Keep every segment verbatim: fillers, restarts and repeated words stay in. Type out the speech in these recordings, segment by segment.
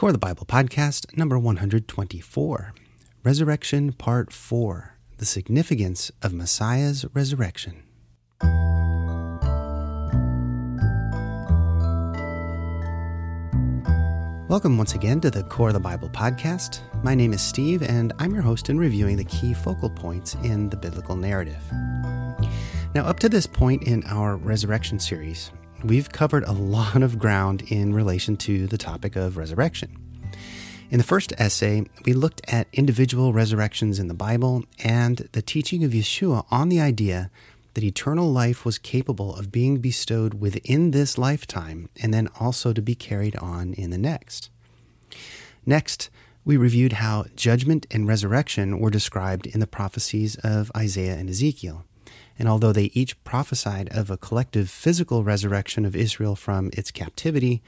Core of the Bible Podcast, number one hundred twenty-four, Resurrection Part four, The Significance of Messiah's Resurrection. Welcome once again to the Core of the Bible Podcast. My name is Steve, and I'm your host in reviewing the key focal points in the biblical narrative. Now, up to this point in our resurrection series, we've covered a lot of ground in relation to the topic of resurrection. In the first essay, we looked at individual resurrections in the Bible and the teaching of Yeshua on the idea that eternal life was capable of being bestowed within this lifetime and then also to be carried on in the next. Next, we reviewed how judgment and resurrection were described in the prophecies of Isaiah and Ezekiel. And although they each prophesied of a collective physical resurrection of Israel from its captivity,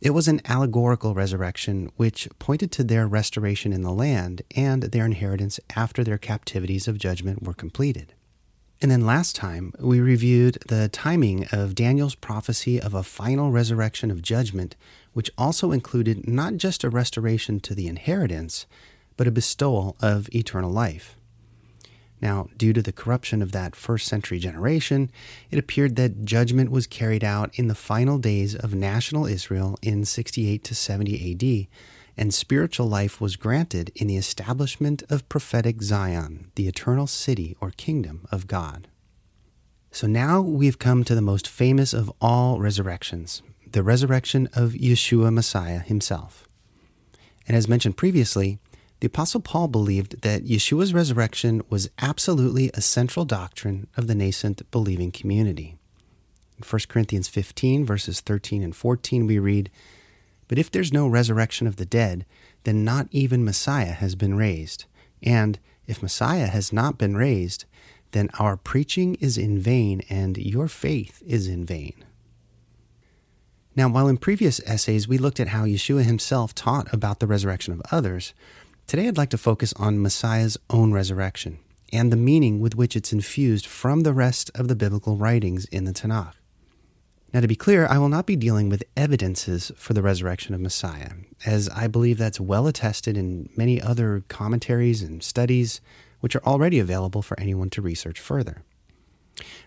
it was an allegorical resurrection which pointed to their restoration in the land and their inheritance after their captivities of judgment were completed. And then last time, we reviewed the timing of Daniel's prophecy of a final resurrection of judgment, which also included not just a restoration to the inheritance, but a bestowal of eternal life. Now, due to the corruption of that first-century generation, it appeared that judgment was carried out in the final days of national Israel in sixty-eight to seventy A D, and spiritual life was granted in the establishment of prophetic Zion, the eternal city or kingdom of God. So now we've come to the most famous of all resurrections, the resurrection of Yeshua Messiah himself. And as mentioned previously, the Apostle Paul believed that Yeshua's resurrection was absolutely a central doctrine of the nascent believing community. In First Corinthians fifteen, verses thirteen and fourteen, we read, "But if there's no resurrection of the dead, then not even Messiah has been raised. And if Messiah has not been raised, then our preaching is in vain and your faith is in vain." Now, while in previous essays we looked at how Yeshua himself taught about the resurrection of others, today I'd like to focus on Messiah's own resurrection and the meaning with which it's infused from the rest of the biblical writings in the Tanakh. Now, to be clear, I will not be dealing with evidences for the resurrection of Messiah, as I believe that's well attested in many other commentaries and studies which are already available for anyone to research further.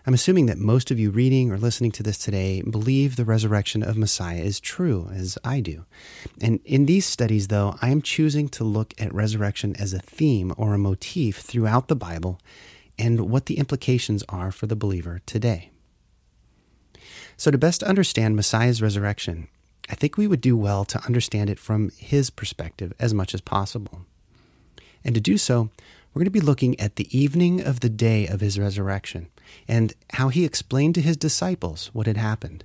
I'm assuming that most of you reading or listening to this today believe the resurrection of Messiah is true, as I do. And in these studies, though, I am choosing to look at resurrection as a theme or a motif throughout the Bible and what the implications are for the believer today. So to best understand Messiah's resurrection, I think we would do well to understand it from his perspective as much as possible. And to do so, we're going to be looking at the evening of the day of his resurrection and how he explained to his disciples what had happened.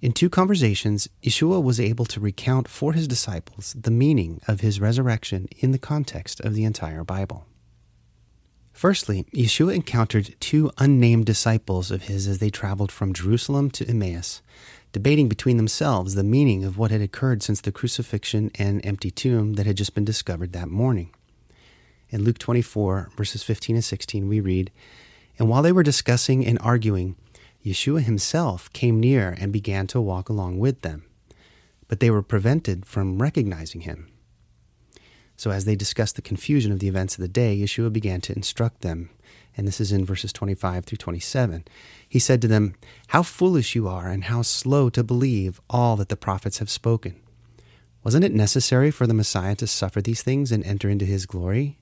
In two conversations, Yeshua was able to recount for his disciples the meaning of his resurrection in the context of the entire Bible. Firstly, Yeshua encountered two unnamed disciples of his as they traveled from Jerusalem to Emmaus, debating between themselves the meaning of what had occurred since the crucifixion and empty tomb that had just been discovered that morning. In Luke twenty-four, verses fifteen and sixteen, we read, "And while they were discussing and arguing, Yeshua himself came near and began to walk along with them, but they were prevented from recognizing him." So as they discussed the confusion of the events of the day, Yeshua began to instruct them, and this is in verses twenty-five through twenty-seven. He said to them, "How foolish you are and how slow to believe all that the prophets have spoken. Wasn't it necessary for the Messiah to suffer these things and enter into his glory?"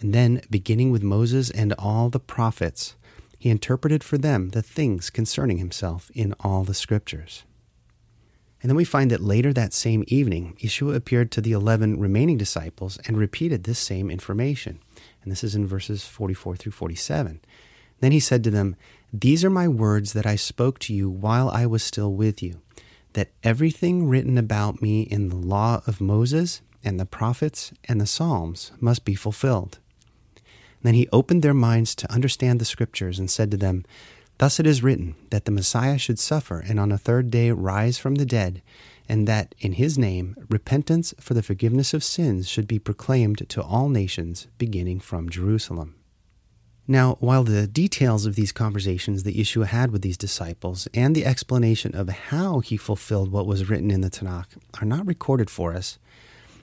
And then, beginning with Moses and all the prophets, he interpreted for them the things concerning himself in all the scriptures. And then we find that later that same evening, Yeshua appeared to the eleven remaining disciples and repeated this same information. And this is in verses forty-four through forty-seven. Then he said to them, "These are my words that I spoke to you while I was still with you, that everything written about me in the law of Moses and the prophets and the Psalms must be fulfilled." Then he opened their minds to understand the scriptures and said to them, "Thus it is written that the Messiah should suffer and on the third day rise from the dead, and that in his name repentance for the forgiveness of sins should be proclaimed to all nations, beginning from Jerusalem." Now, while the details of these conversations that Yeshua had with these disciples and the explanation of how he fulfilled what was written in the Tanakh are not recorded for us,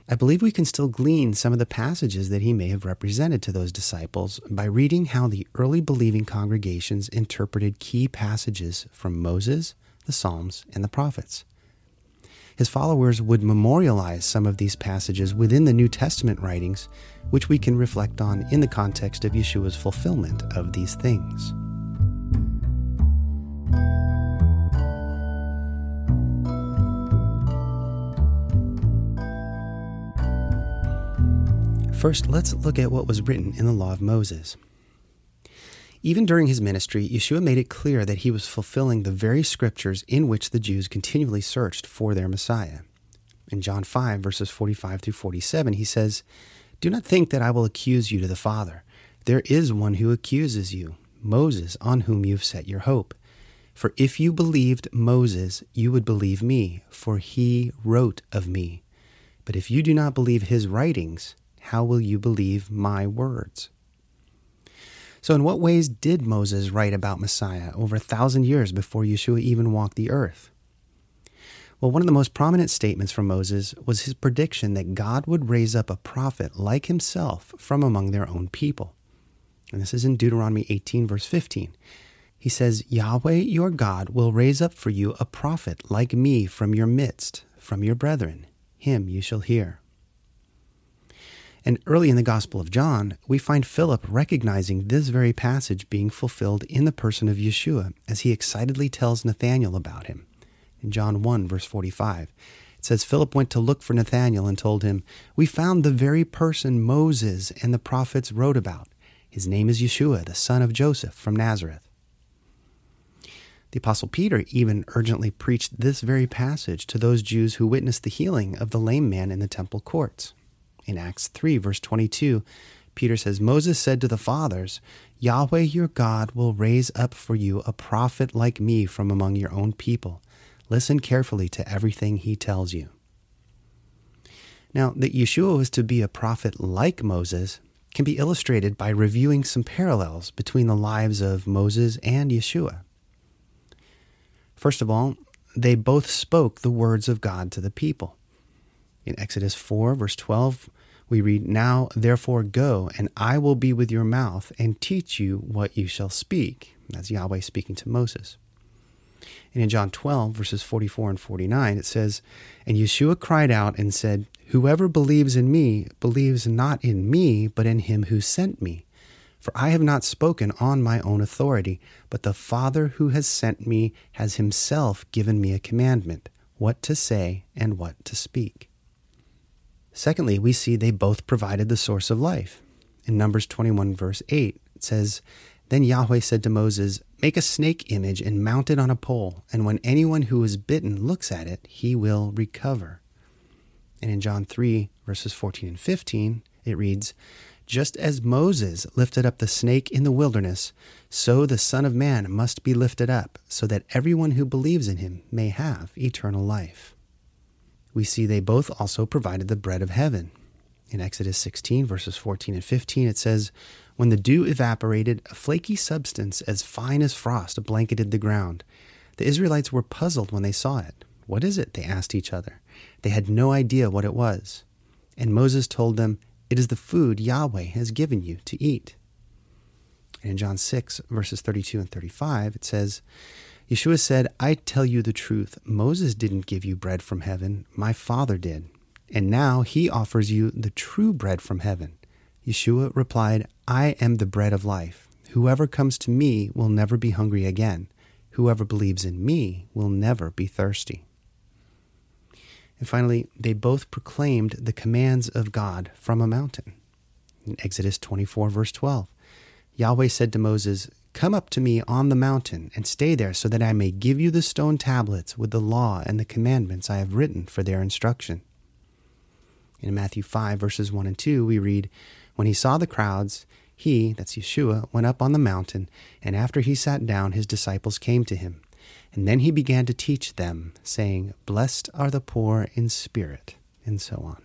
I believe we can still glean some of the passages that he may have represented to those disciples by reading how the early believing congregations interpreted key passages from Moses, the Psalms, and the prophets. His followers would memorialize some of these passages within the New Testament writings, which we can reflect on in the context of Yeshua's fulfillment of these things. First, let's look at what was written in the Law of Moses. Even during his ministry, Yeshua made it clear that he was fulfilling the very scriptures in which the Jews continually searched for their Messiah. In John five, verses forty-five through forty-seven, he says, "Do not think that I will accuse you to the Father. There is one who accuses you, Moses, on whom you've set your hope. For if you believed Moses, you would believe me, for he wrote of me. But if you do not believe his writings, how will you believe my words?" So in what ways did Moses write about Messiah over a thousand years before Yeshua even walked the earth? Well, one of the most prominent statements from Moses was his prediction that God would raise up a prophet like himself from among their own people. And this is in Deuteronomy eighteen, verse fifteen. He says, "Yahweh your God will raise up for you a prophet like me from your midst, from your brethren. Him you shall hear." And early in the Gospel of John, we find Philip recognizing this very passage being fulfilled in the person of Yeshua as he excitedly tells Nathanael about him. In John one, verse forty-five, it says, "Philip went to look for Nathanael and told him, 'We found the very person Moses and the prophets wrote about. His name is Yeshua, the son of Joseph from Nazareth.'" The Apostle Peter even urgently preached this very passage to those Jews who witnessed the healing of the lame man in the temple courts. In Acts three, verse twenty-two, Peter says, "Moses said to the fathers, Yahweh your God will raise up for you a prophet like me from among your own people. Listen carefully to everything he tells you." Now, that Yeshua was to be a prophet like Moses can be illustrated by reviewing some parallels between the lives of Moses and Yeshua. First of all, they both spoke the words of God to the people. In Exodus four, verse twelve, we read, "Now therefore go, and I will be with your mouth and teach you what you shall speak." That's Yahweh speaking to Moses. And in John twelve, verses forty-four and forty-nine, it says, "And Yeshua cried out and said, 'Whoever believes in me believes not in me, but in him who sent me. For I have not spoken on my own authority, but the Father who has sent me has himself given me a commandment, what to say and what to speak.'" Secondly, we see they both provided the source of life. In Numbers twenty-one, verse eight, it says, "Then Yahweh said to Moses, 'Make a snake image and mount it on a pole, and when anyone who is bitten looks at it, he will recover.'" And in John three, verses fourteen and fifteen, it reads, "Just as Moses lifted up the snake in the wilderness, so the Son of Man must be lifted up, so that everyone who believes in him may have eternal life." We see they both also provided the bread of heaven. In Exodus sixteen, verses fourteen and fifteen, it says, "When the dew evaporated, a flaky substance as fine as frost blanketed the ground. The Israelites were puzzled when they saw it. 'What is it?' they asked each other. They had no idea what it was. And Moses told them, 'It is the food Yahweh has given you to eat.'" And in John six, verses thirty-two and thirty-five, it says, Yeshua said, "I tell you the truth, Moses didn't give you bread from heaven, my Father did. And now he offers you the true bread from heaven." Yeshua replied, "I am the bread of life. Whoever comes to me will never be hungry again. Whoever believes in me will never be thirsty." And finally, they both proclaimed the commands of God from a mountain. In Exodus twenty-four, verse twelve, Yahweh said to Moses, "Come up to me on the mountain and stay there so that I may give you the stone tablets with the law and the commandments I have written for their instruction." In Matthew five, verses one and two, we read, "When he saw the crowds, he," that's Yeshua, "went up on the mountain, and after he sat down, his disciples came to him. And then he began to teach them, saying, 'Blessed are the poor in spirit,'" and so on.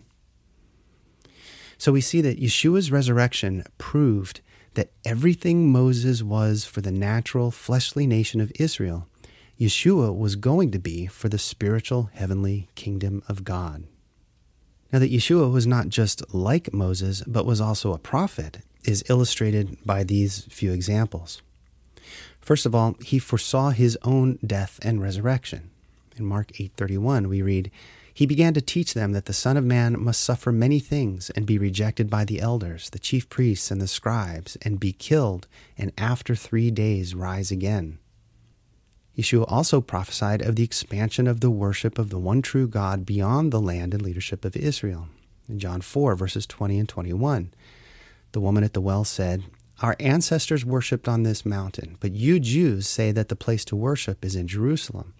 So we see that Yeshua's resurrection proved that everything Moses was for the natural, fleshly nation of Israel, Yeshua was going to be for the spiritual, heavenly kingdom of God. Now, that Yeshua was not just like Moses, but was also a prophet, is illustrated by these few examples. First of all, he foresaw his own death and resurrection. In Mark eight thirty-one, we read, "He began to teach them that the Son of Man must suffer many things and be rejected by the elders, the chief priests, and the scribes, and be killed, and after three days rise again." Yeshua also prophesied of the expansion of the worship of the one true God beyond the land and leadership of Israel. In John four, verses twenty and twenty-one, the woman at the well said, "Our ancestors worshipped on this mountain, but you Jews say that the place to worship is in Jerusalem."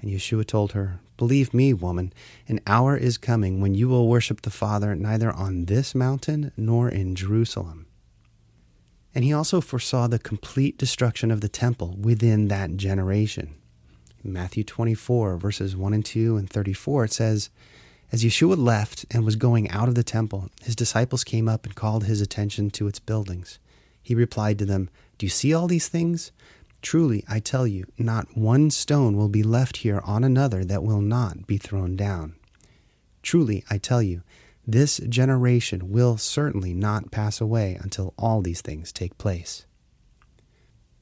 And Yeshua told her, "Believe me, woman, an hour is coming when you will worship the Father neither on this mountain nor in Jerusalem." And he also foresaw the complete destruction of the temple within that generation. In Matthew twenty-four, verses one and two and thirty-four, it says, "As Yeshua left and was going out of the temple, his disciples came up and called his attention to its buildings. He replied to them, 'Do you see all these things? Truly, I tell you, not one stone will be left here on another that will not be thrown down. Truly, I tell you, this generation will certainly not pass away until all these things take place.'"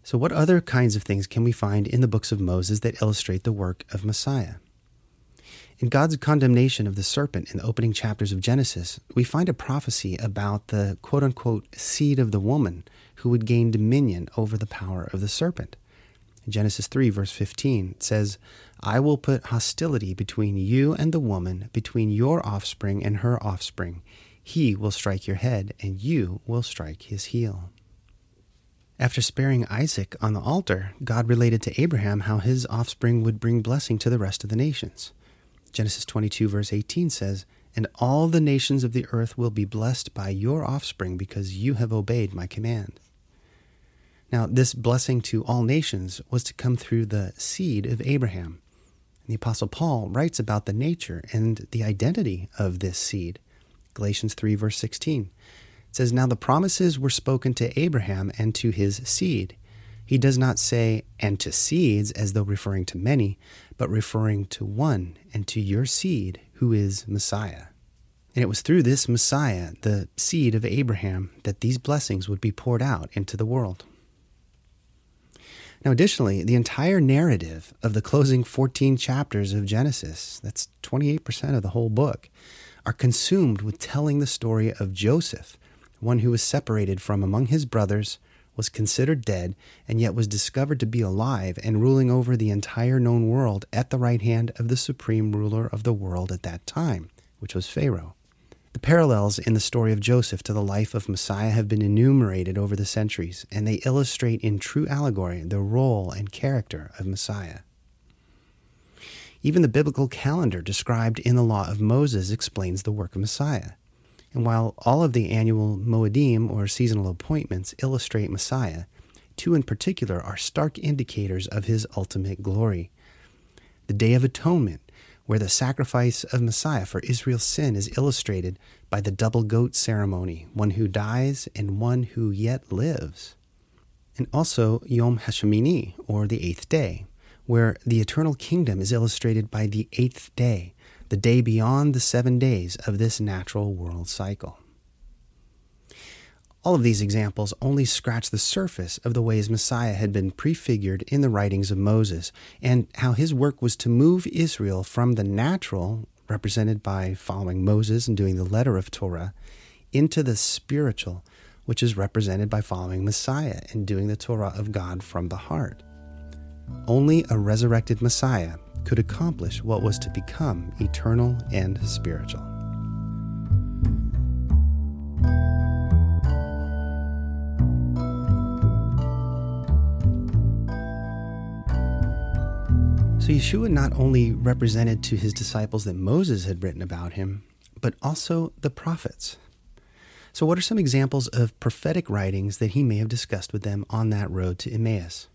So what other kinds of things can we find in the books of Moses that illustrate the work of Messiah? In God's condemnation of the serpent in the opening chapters of Genesis, we find a prophecy about the quote-unquote seed of the woman who would gain dominion over the power of the serpent. In Genesis three, verse fifteen, it says, "I will put hostility between you and the woman, between your offspring and her offspring. He will strike your head, and you will strike his heel." After sparing Isaac on the altar, God related to Abraham how his offspring would bring blessing to the rest of the nations. Genesis twenty-two, verse eighteen says, "And all the nations of the earth will be blessed by your offspring because you have obeyed my command." Now, this blessing to all nations was to come through the seed of Abraham. The Apostle Paul writes about the nature and the identity of this seed. Galatians three, verse sixteen, it says, "Now the promises were spoken to Abraham and to his seed." He does not say, "and to seeds," as though referring to many, but referring to one, and to your seed, who is Messiah. And it was through this Messiah, the seed of Abraham, that these blessings would be poured out into the world. Now, additionally, the entire narrative of the closing fourteen chapters of Genesis, that's twenty-eight percent of the whole book, are consumed with telling the story of Joseph, one who was separated from among his brothers, was considered dead, and yet was discovered to be alive and ruling over the entire known world at the right hand of the supreme ruler of the world at that time, which was Pharaoh. The parallels in the story of Joseph to the life of Messiah have been enumerated over the centuries, and they illustrate in true allegory the role and character of Messiah. Even the biblical calendar described in the Law of Moses explains the work of Messiah. And while all of the annual Moedim, or seasonal appointments, illustrate Messiah, two in particular are stark indicators of his ultimate glory. The Day of Atonement, where the sacrifice of Messiah for Israel's sin is illustrated by the double goat ceremony, one who dies and one who yet lives. And also Yom HaShemini, or the eighth day, where the eternal kingdom is illustrated by the eighth day, the day beyond the seven days of this natural world cycle. All of these examples only scratch the surface of the ways Messiah had been prefigured in the writings of Moses, and how his work was to move Israel from the natural, represented by following Moses and doing the letter of Torah, into the spiritual, which is represented by following Messiah and doing the Torah of God from the heart. Only a resurrected Messiah could accomplish what was to become eternal and spiritual. So Yeshua not only represented to his disciples that Moses had written about him, but also the prophets. So what are some examples of prophetic writings that he may have discussed with them on that road to Emmaus?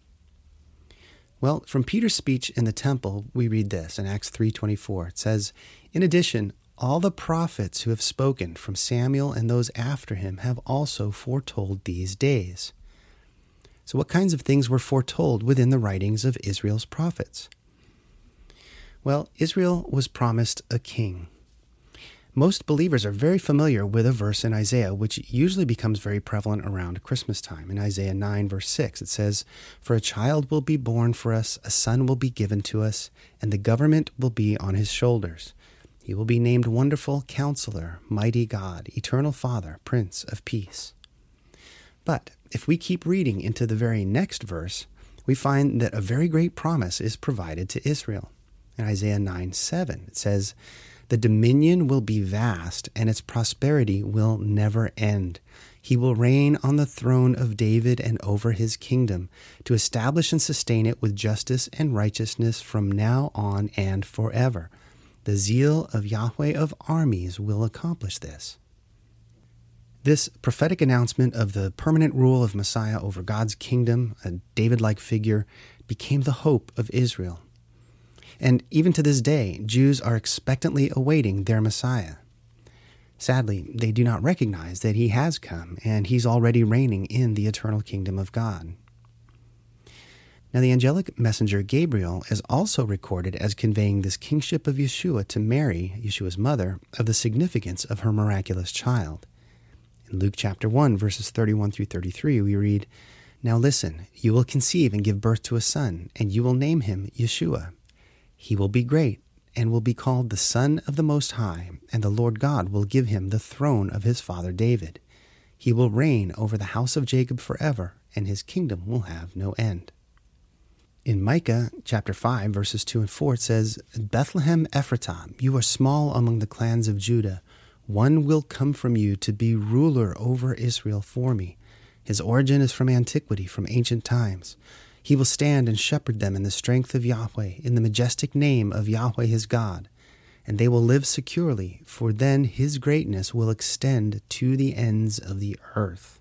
Well, from Peter's speech in the temple, we read this in Acts three twenty-four. It says, "In addition, All the prophets who have spoken from Samuel and those after him have also foretold these days. So what kinds of things were foretold within the writings of Israel's prophets? Well, Israel was promised a king. Most believers are very familiar with a verse in Isaiah, which usually becomes very prevalent around Christmas time. In Isaiah nine, verse six, it says, "For a child will be born for us, a son will be given to us, and the government will be on his shoulders. He will be named Wonderful Counselor, Mighty God, Eternal Father, Prince of Peace." But if we keep reading into the very next verse, we find that a very great promise is provided to Israel. In Isaiah nine, seven, it says, "The dominion will be vast, and its prosperity will never end. He will reign on the throne of David and over his kingdom, to establish and sustain it with justice and righteousness from now on and forever. The zeal of Yahweh of armies will accomplish this." This prophetic announcement of the permanent rule of Messiah over God's kingdom, a David-like figure, became the hope of Israel. And even to this day, Jews are expectantly awaiting their Messiah. Sadly, they do not recognize that he has come, and he's already reigning in the eternal kingdom of God. Now, the angelic messenger Gabriel is also recorded as conveying this kingship of Yeshua to Mary, Yeshua's mother, of the significance of her miraculous child. In Luke chapter one, verses thirty-one through thirty-three, we read, "Now listen, you will conceive and give birth to a son, and you will name him Yeshua. He will be great and will be called the Son of the Most High, and the Lord God will give him the throne of his father David. He will reign over the house of Jacob forever, and his kingdom will have no end." In Micah chapter five, verses two and four, it says, "Bethlehem Ephratah, you are small among the clans of Judah. One will come from you to be ruler over Israel for me. His origin is from antiquity, from ancient times. He will stand and shepherd them in the strength of Yahweh, in the majestic name of Yahweh his God, and they will live securely, for then his greatness will extend to the ends of the earth."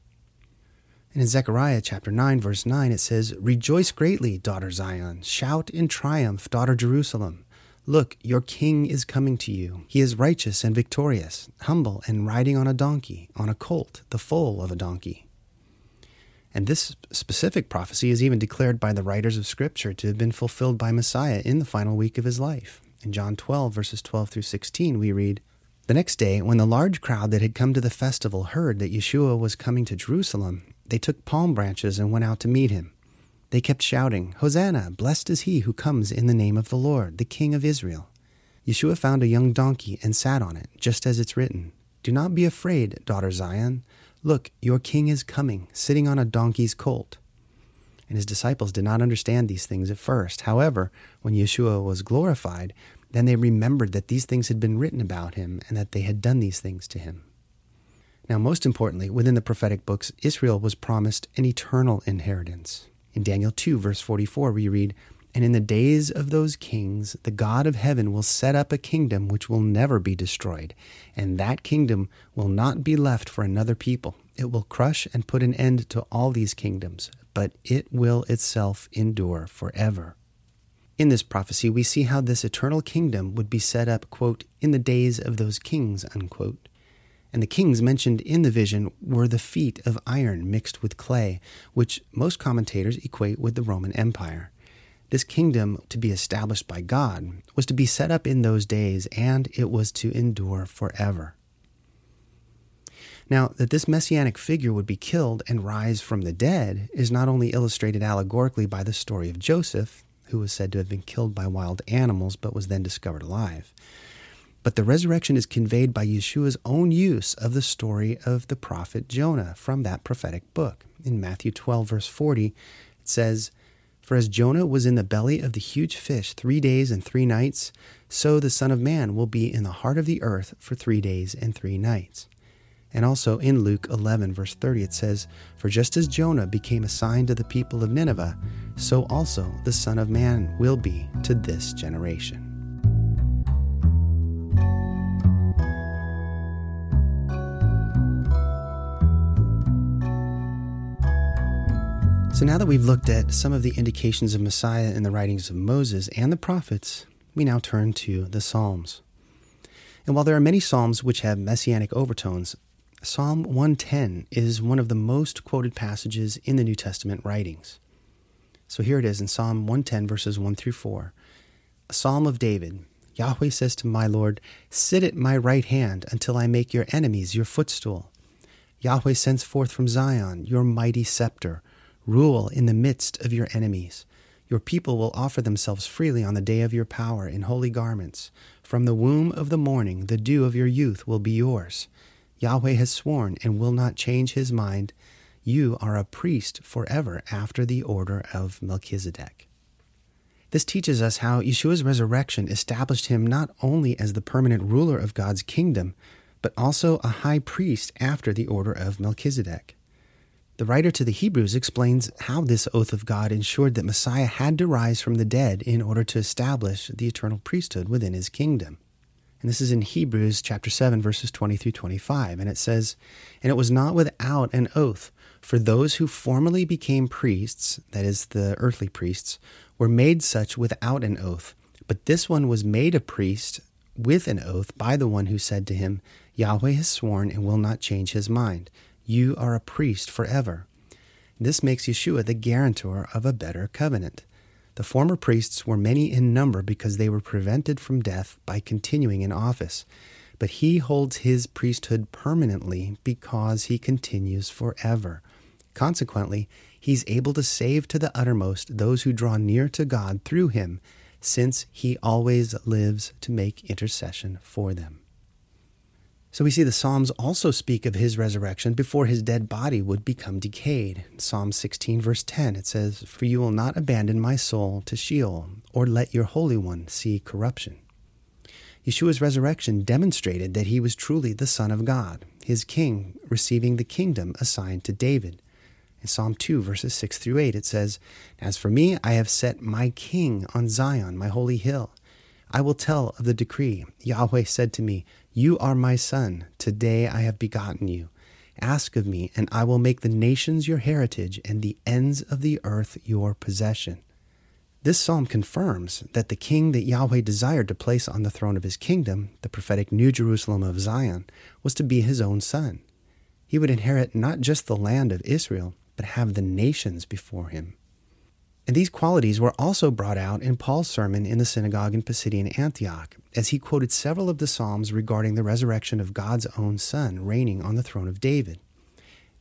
And in Zechariah chapter nine, verse nine, it says, "Rejoice greatly, daughter Zion. Shout in triumph, daughter Jerusalem. Look, your king is coming to you. He is righteous and victorious, humble and riding on a donkey, on a colt, the foal of a donkey." And this specific prophecy is even declared by the writers of Scripture to have been fulfilled by Messiah in the final week of his life. In John twelve, verses twelve through sixteen, we read, "The next day, when the large crowd that had come to the festival heard that Yeshua was coming to Jerusalem, they took palm branches and went out to meet him. They kept shouting, 'Hosanna, blessed is he who comes in the name of the Lord, the King of Israel.' Yeshua found a young donkey and sat on it, just as it's written, 'Do not be afraid, daughter Zion. Look, your king is coming, sitting on a donkey's colt.' And his disciples did not understand these things at first. However, when Yeshua was glorified, then they remembered that these things had been written about him and that they had done these things to him." Now, most importantly, within the prophetic books, Israel was promised an eternal inheritance. In Daniel two, verse forty-four, we read, "And in the days of those kings, the God of heaven will set up a kingdom which will never be destroyed, and that kingdom will not be left for another people. It will crush and put an end to all these kingdoms, but it will itself endure forever." In this prophecy, we see how this eternal kingdom would be set up, quote, "in the days of those kings," unquote. And the kings mentioned in the vision were the feet of iron mixed with clay, which most commentators equate with the Roman Empire. This kingdom, to be established by God, was to be set up in those days, and it was to endure forever. Now, that this messianic figure would be killed and rise from the dead is not only illustrated allegorically by the story of Joseph, who was said to have been killed by wild animals but was then discovered alive, but the resurrection is conveyed by Yeshua's own use of the story of the prophet Jonah from that prophetic book. In Matthew twelve, verse forty, it says, "For as Jonah was in the belly of the huge fish three days and three nights, so the Son of Man will be in the heart of the earth for three days and three nights." And also in Luke eleven, verse thirty, it says, "For just as Jonah became a sign to the people of Nineveh, so also the Son of Man will be to this generation." So now that we've looked at some of the indications of Messiah in the writings of Moses and the prophets, we now turn to the Psalms. And while there are many Psalms which have messianic overtones, Psalm one ten is one of the most quoted passages in the New Testament writings. So here it is in Psalm one ten, verses one through four. A Psalm of David. Yahweh says to my Lord, "Sit at my right hand until I make your enemies your footstool." Yahweh sends forth from Zion your mighty scepter. Rule in the midst of your enemies. Your people will offer themselves freely on the day of your power in holy garments. From the womb of the morning, the dew of your youth will be yours. Yahweh has sworn and will not change his mind. You are a priest forever after the order of Melchizedek. This teaches us how Yeshua's resurrection established him not only as the permanent ruler of God's kingdom, but also a high priest after the order of Melchizedek. The writer to the Hebrews explains how this oath of God ensured that Messiah had to rise from the dead in order to establish the eternal priesthood within his kingdom. And this is in Hebrews chapter seven, verses twenty through twenty-five, and it says, "And it was not without an oath, for those who formerly became priests," that is, the earthly priests, "were made such without an oath. But this one was made a priest with an oath by the one who said to him, 'Yahweh has sworn and will not change his mind. You are a priest forever.'" This makes Yeshua the guarantor of a better covenant. The former priests were many in number because they were prevented from death by continuing in office. But he holds his priesthood permanently because he continues forever. Consequently, he's able to save to the uttermost those who draw near to God through him, since he always lives to make intercession for them. So we see the Psalms also speak of his resurrection before his dead body would become decayed. Psalm sixteen, verse ten, it says, "For you will not abandon my soul to Sheol, or let your Holy One see corruption." Yeshua's resurrection demonstrated that he was truly the Son of God, his King, receiving the kingdom assigned to David. In Psalm two, verses six through eight, it says, "As for me, I have set my King on Zion, my holy hill. I will tell of the decree. Yahweh said to me, 'You are my son. Today I have begotten you. Ask of me, and I will make the nations your heritage and the ends of the earth your possession.'" This psalm confirms that the king that Yahweh desired to place on the throne of his kingdom, the prophetic New Jerusalem of Zion, was to be his own son. He would inherit not just the land of Israel, but have the nations before him. And these qualities were also brought out in Paul's sermon in the synagogue in Pisidian Antioch, as he quoted several of the Psalms regarding the resurrection of God's own Son reigning on the throne of David.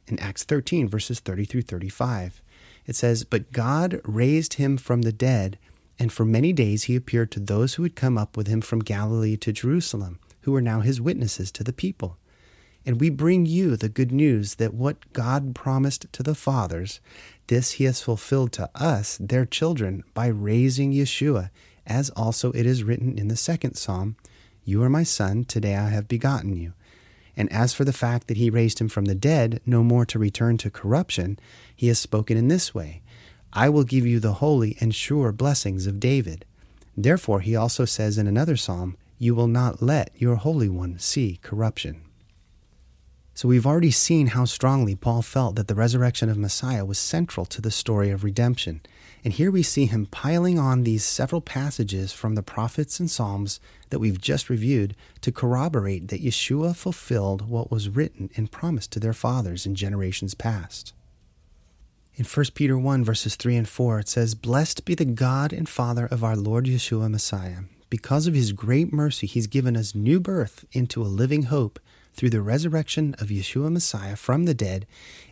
In Acts thirteen, verses thirty through thirty-five, it says, "But God raised him from the dead, and for many days he appeared to those who had come up with him from Galilee to Jerusalem, who are now his witnesses to the people. And we bring you the good news that what God promised to the fathers, this he has fulfilled to us, their children, by raising Yeshua, as also it is written in the second psalm, 'You are my son, today I have begotten you.' And as for the fact that he raised him from the dead, no more to return to corruption, he has spoken in this way, 'I will give you the holy and sure blessings of David.' Therefore he also says in another psalm, 'You will not let your Holy One see corruption.'" So we've already seen how strongly Paul felt that the resurrection of Messiah was central to the story of redemption. And here we see him piling on these several passages from the prophets and Psalms that we've just reviewed to corroborate that Yeshua fulfilled what was written and promised to their fathers in generations past. In First Peter one, verses three and four, it says, "Blessed be the God and Father of our Lord Yeshua Messiah. Because of his great mercy, he's given us new birth into a living hope through the resurrection of Yeshua Messiah from the dead,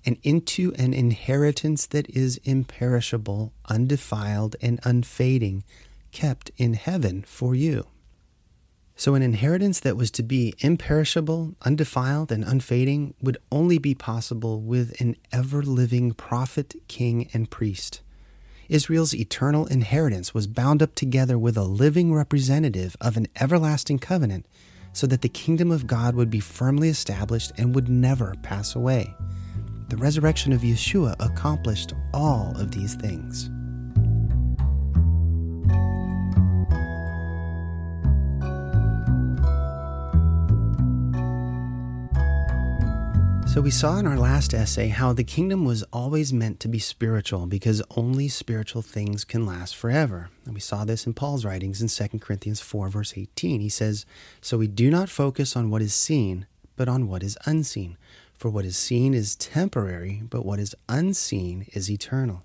and into an inheritance that is imperishable, undefiled, and unfading, kept in heaven for you." So an inheritance that was to be imperishable, undefiled, and unfading would only be possible with an ever-living prophet, king, and priest. Israel's eternal inheritance was bound up together with a living representative of an everlasting covenant, so that the kingdom of God would be firmly established and would never pass away. The resurrection of Yeshua accomplished all of these things. So we saw in our last essay how the kingdom was always meant to be spiritual because only spiritual things can last forever. And we saw this in Paul's writings in Second Corinthians four, verse eighteen. He says, "So we do not focus on what is seen, but on what is unseen. For what is seen is temporary, but what is unseen is eternal."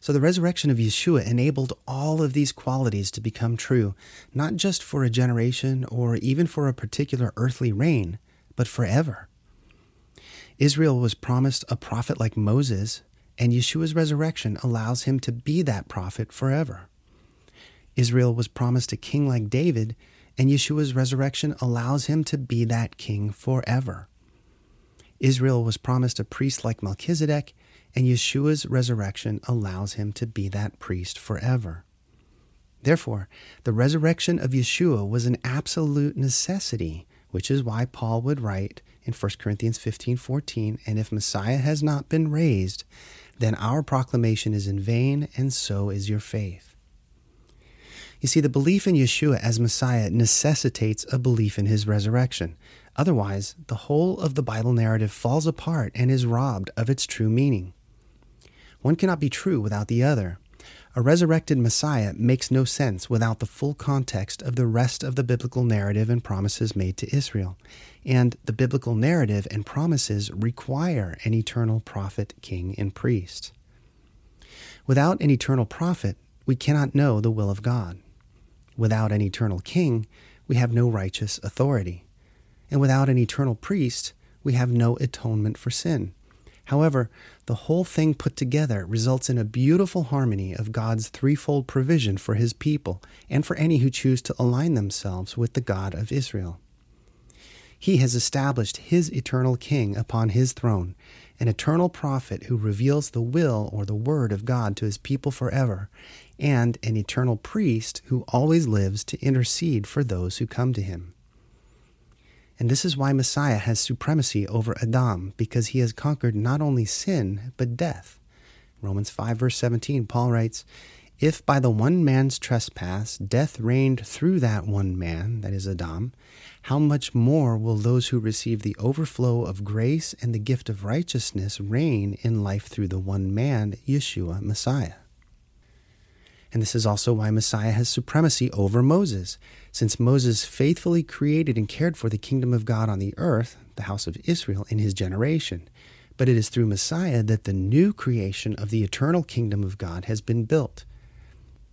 So the resurrection of Yeshua enabled all of these qualities to become true, not just for a generation or even for a particular earthly reign, but forever. Israel was promised a prophet like Moses, and Yeshua's resurrection allows him to be that prophet forever. Israel was promised a king like David, and Yeshua's resurrection allows him to be that king forever. Israel was promised a priest like Melchizedek, and Yeshua's resurrection allows him to be that priest forever. Therefore, the resurrection of Yeshua was an absolute necessity, which is why Paul would write in First Corinthians fifteen fourteen, "And if Messiah has not been raised, then our proclamation is in vain, and so is your faith." You see, the belief in Yeshua as Messiah necessitates a belief in his resurrection. Otherwise, the whole of the Bible narrative falls apart and is robbed of its true meaning. One cannot be true without the other. A resurrected Messiah makes no sense without the full context of the rest of the biblical narrative and promises made to Israel. And the biblical narrative and promises require an eternal prophet, king, and priest. Without an eternal prophet, we cannot know the will of God. Without an eternal king, we have no righteous authority. And without an eternal priest, we have no atonement for sin. However, the whole thing put together results in a beautiful harmony of God's threefold provision for his people and for any who choose to align themselves with the God of Israel. He has established his eternal king upon his throne, an eternal prophet who reveals the will or the word of God to his people forever, and an eternal priest who always lives to intercede for those who come to him. And this is why Messiah has supremacy over Adam, because he has conquered not only sin, but death. Romans five, verse seventeen, Paul writes, "If by the one man's trespass death reigned through that one man," that is Adam, "how much more will those who receive the overflow of grace and the gift of righteousness reign in life through the one man, Yeshua, Messiah." And this is also why Messiah has supremacy over Moses. Since Moses faithfully created and cared for the kingdom of God on the earth, the house of Israel, in his generation. But it is through Messiah that the new creation of the eternal kingdom of God has been built.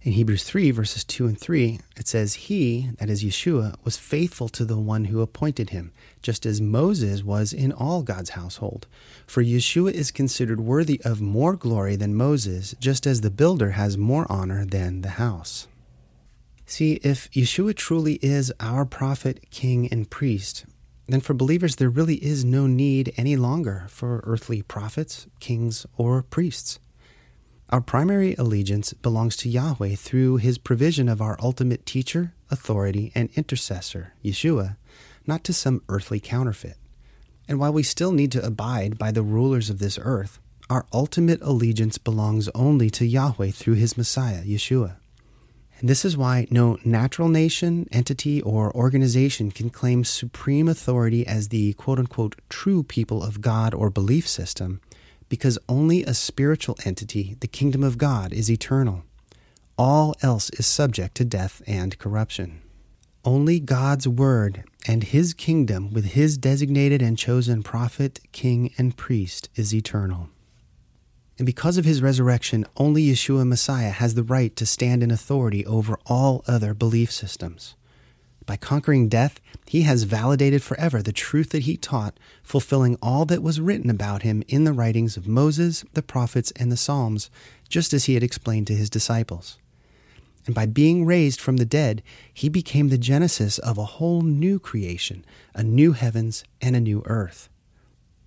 In Hebrews three, verses two and three, it says, "He," that is Yeshua, "was faithful to the one who appointed him, just as Moses was in all God's household. For Yeshua is considered worthy of more glory than Moses, just as the builder has more honor than the house." See, if Yeshua truly is our prophet, king, and priest, then for believers there really is no need any longer for earthly prophets, kings, or priests. Our primary allegiance belongs to Yahweh through his provision of our ultimate teacher, authority, and intercessor, Yeshua, not to some earthly counterfeit. And while we still need to abide by the rulers of this earth, our ultimate allegiance belongs only to Yahweh through his Messiah, Yeshua. And this is why no natural nation, entity, or organization can claim supreme authority as the quote-unquote true people of God or belief system, because only a spiritual entity, the kingdom of God, is eternal. All else is subject to death and corruption. Only God's word and his kingdom with his designated and chosen prophet, king, and priest is eternal. And because of his resurrection, only Yeshua Messiah has the right to stand in authority over all other belief systems. By conquering death, he has validated forever the truth that he taught, fulfilling all that was written about him in the writings of Moses, the prophets, and the Psalms, just as he had explained to his disciples. And by being raised from the dead, he became the genesis of a whole new creation, a new heavens and a new earth.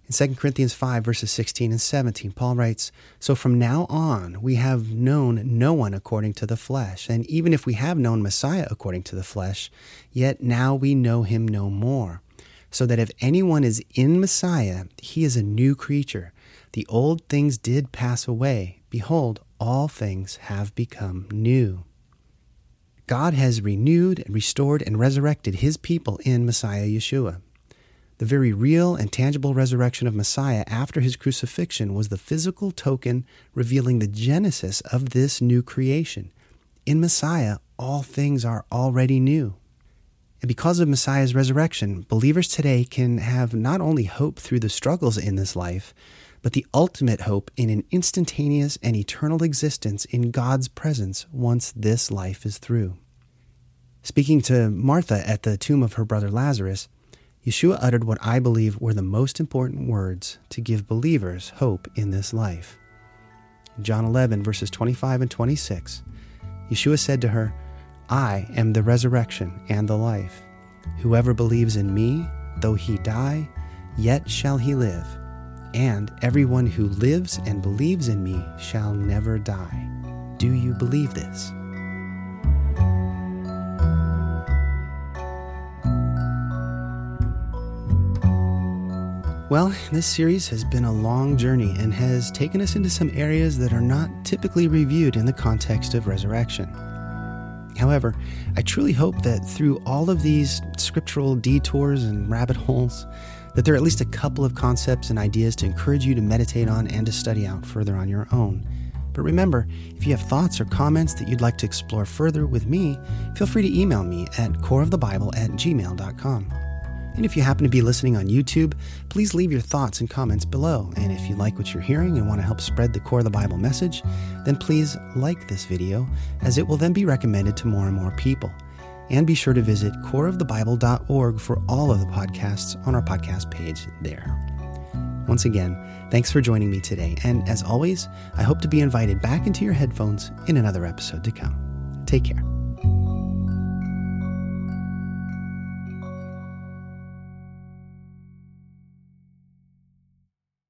In Second Corinthians five, verses sixteen and seventeen, Paul writes, "So from now on we have known no one according to the flesh, and even if we have known Messiah according to the flesh, yet now we know him no more. So that if anyone is in Messiah, he is a new creature. The old things did pass away. Behold, all things have become new." God has renewed, restored, and resurrected his people in Messiah Yeshua. The very real and tangible resurrection of Messiah after his crucifixion was the physical token revealing the genesis of this new creation. In Messiah, all things are already new. And because of Messiah's resurrection, believers today can have not only hope through the struggles in this life, but the ultimate hope in an instantaneous and eternal existence in God's presence once this life is through. Speaking to Martha at the tomb of her brother Lazarus, Yeshua uttered what I believe were the most important words to give believers hope in this life. In John eleven, verses twenty-five and twenty-six, Yeshua said to her, "I am the resurrection and the life. Whoever believes in me, though he die, yet shall he live. And everyone who lives and believes in me shall never die. Do you believe this?" Well, this series has been a long journey and has taken us into some areas that are not typically reviewed in the context of resurrection. However, I truly hope that through all of these scriptural detours and rabbit holes, that there are at least a couple of concepts and ideas to encourage you to meditate on and to study out further on your own. But remember, if you have thoughts or comments that you'd like to explore further with me, feel free to email me at coreofthebible at gmail dot com. And if you happen to be listening on YouTube, please leave your thoughts and comments below. And if you like what you're hearing and want to help spread the Core of the Bible message, then please like this video, as it will then be recommended to more and more people. And be sure to visit core of the bible dot org for all of the podcasts on our podcast page there. Once again, thanks for joining me today. And as always, I hope to be invited back into your headphones in another episode to come. Take care.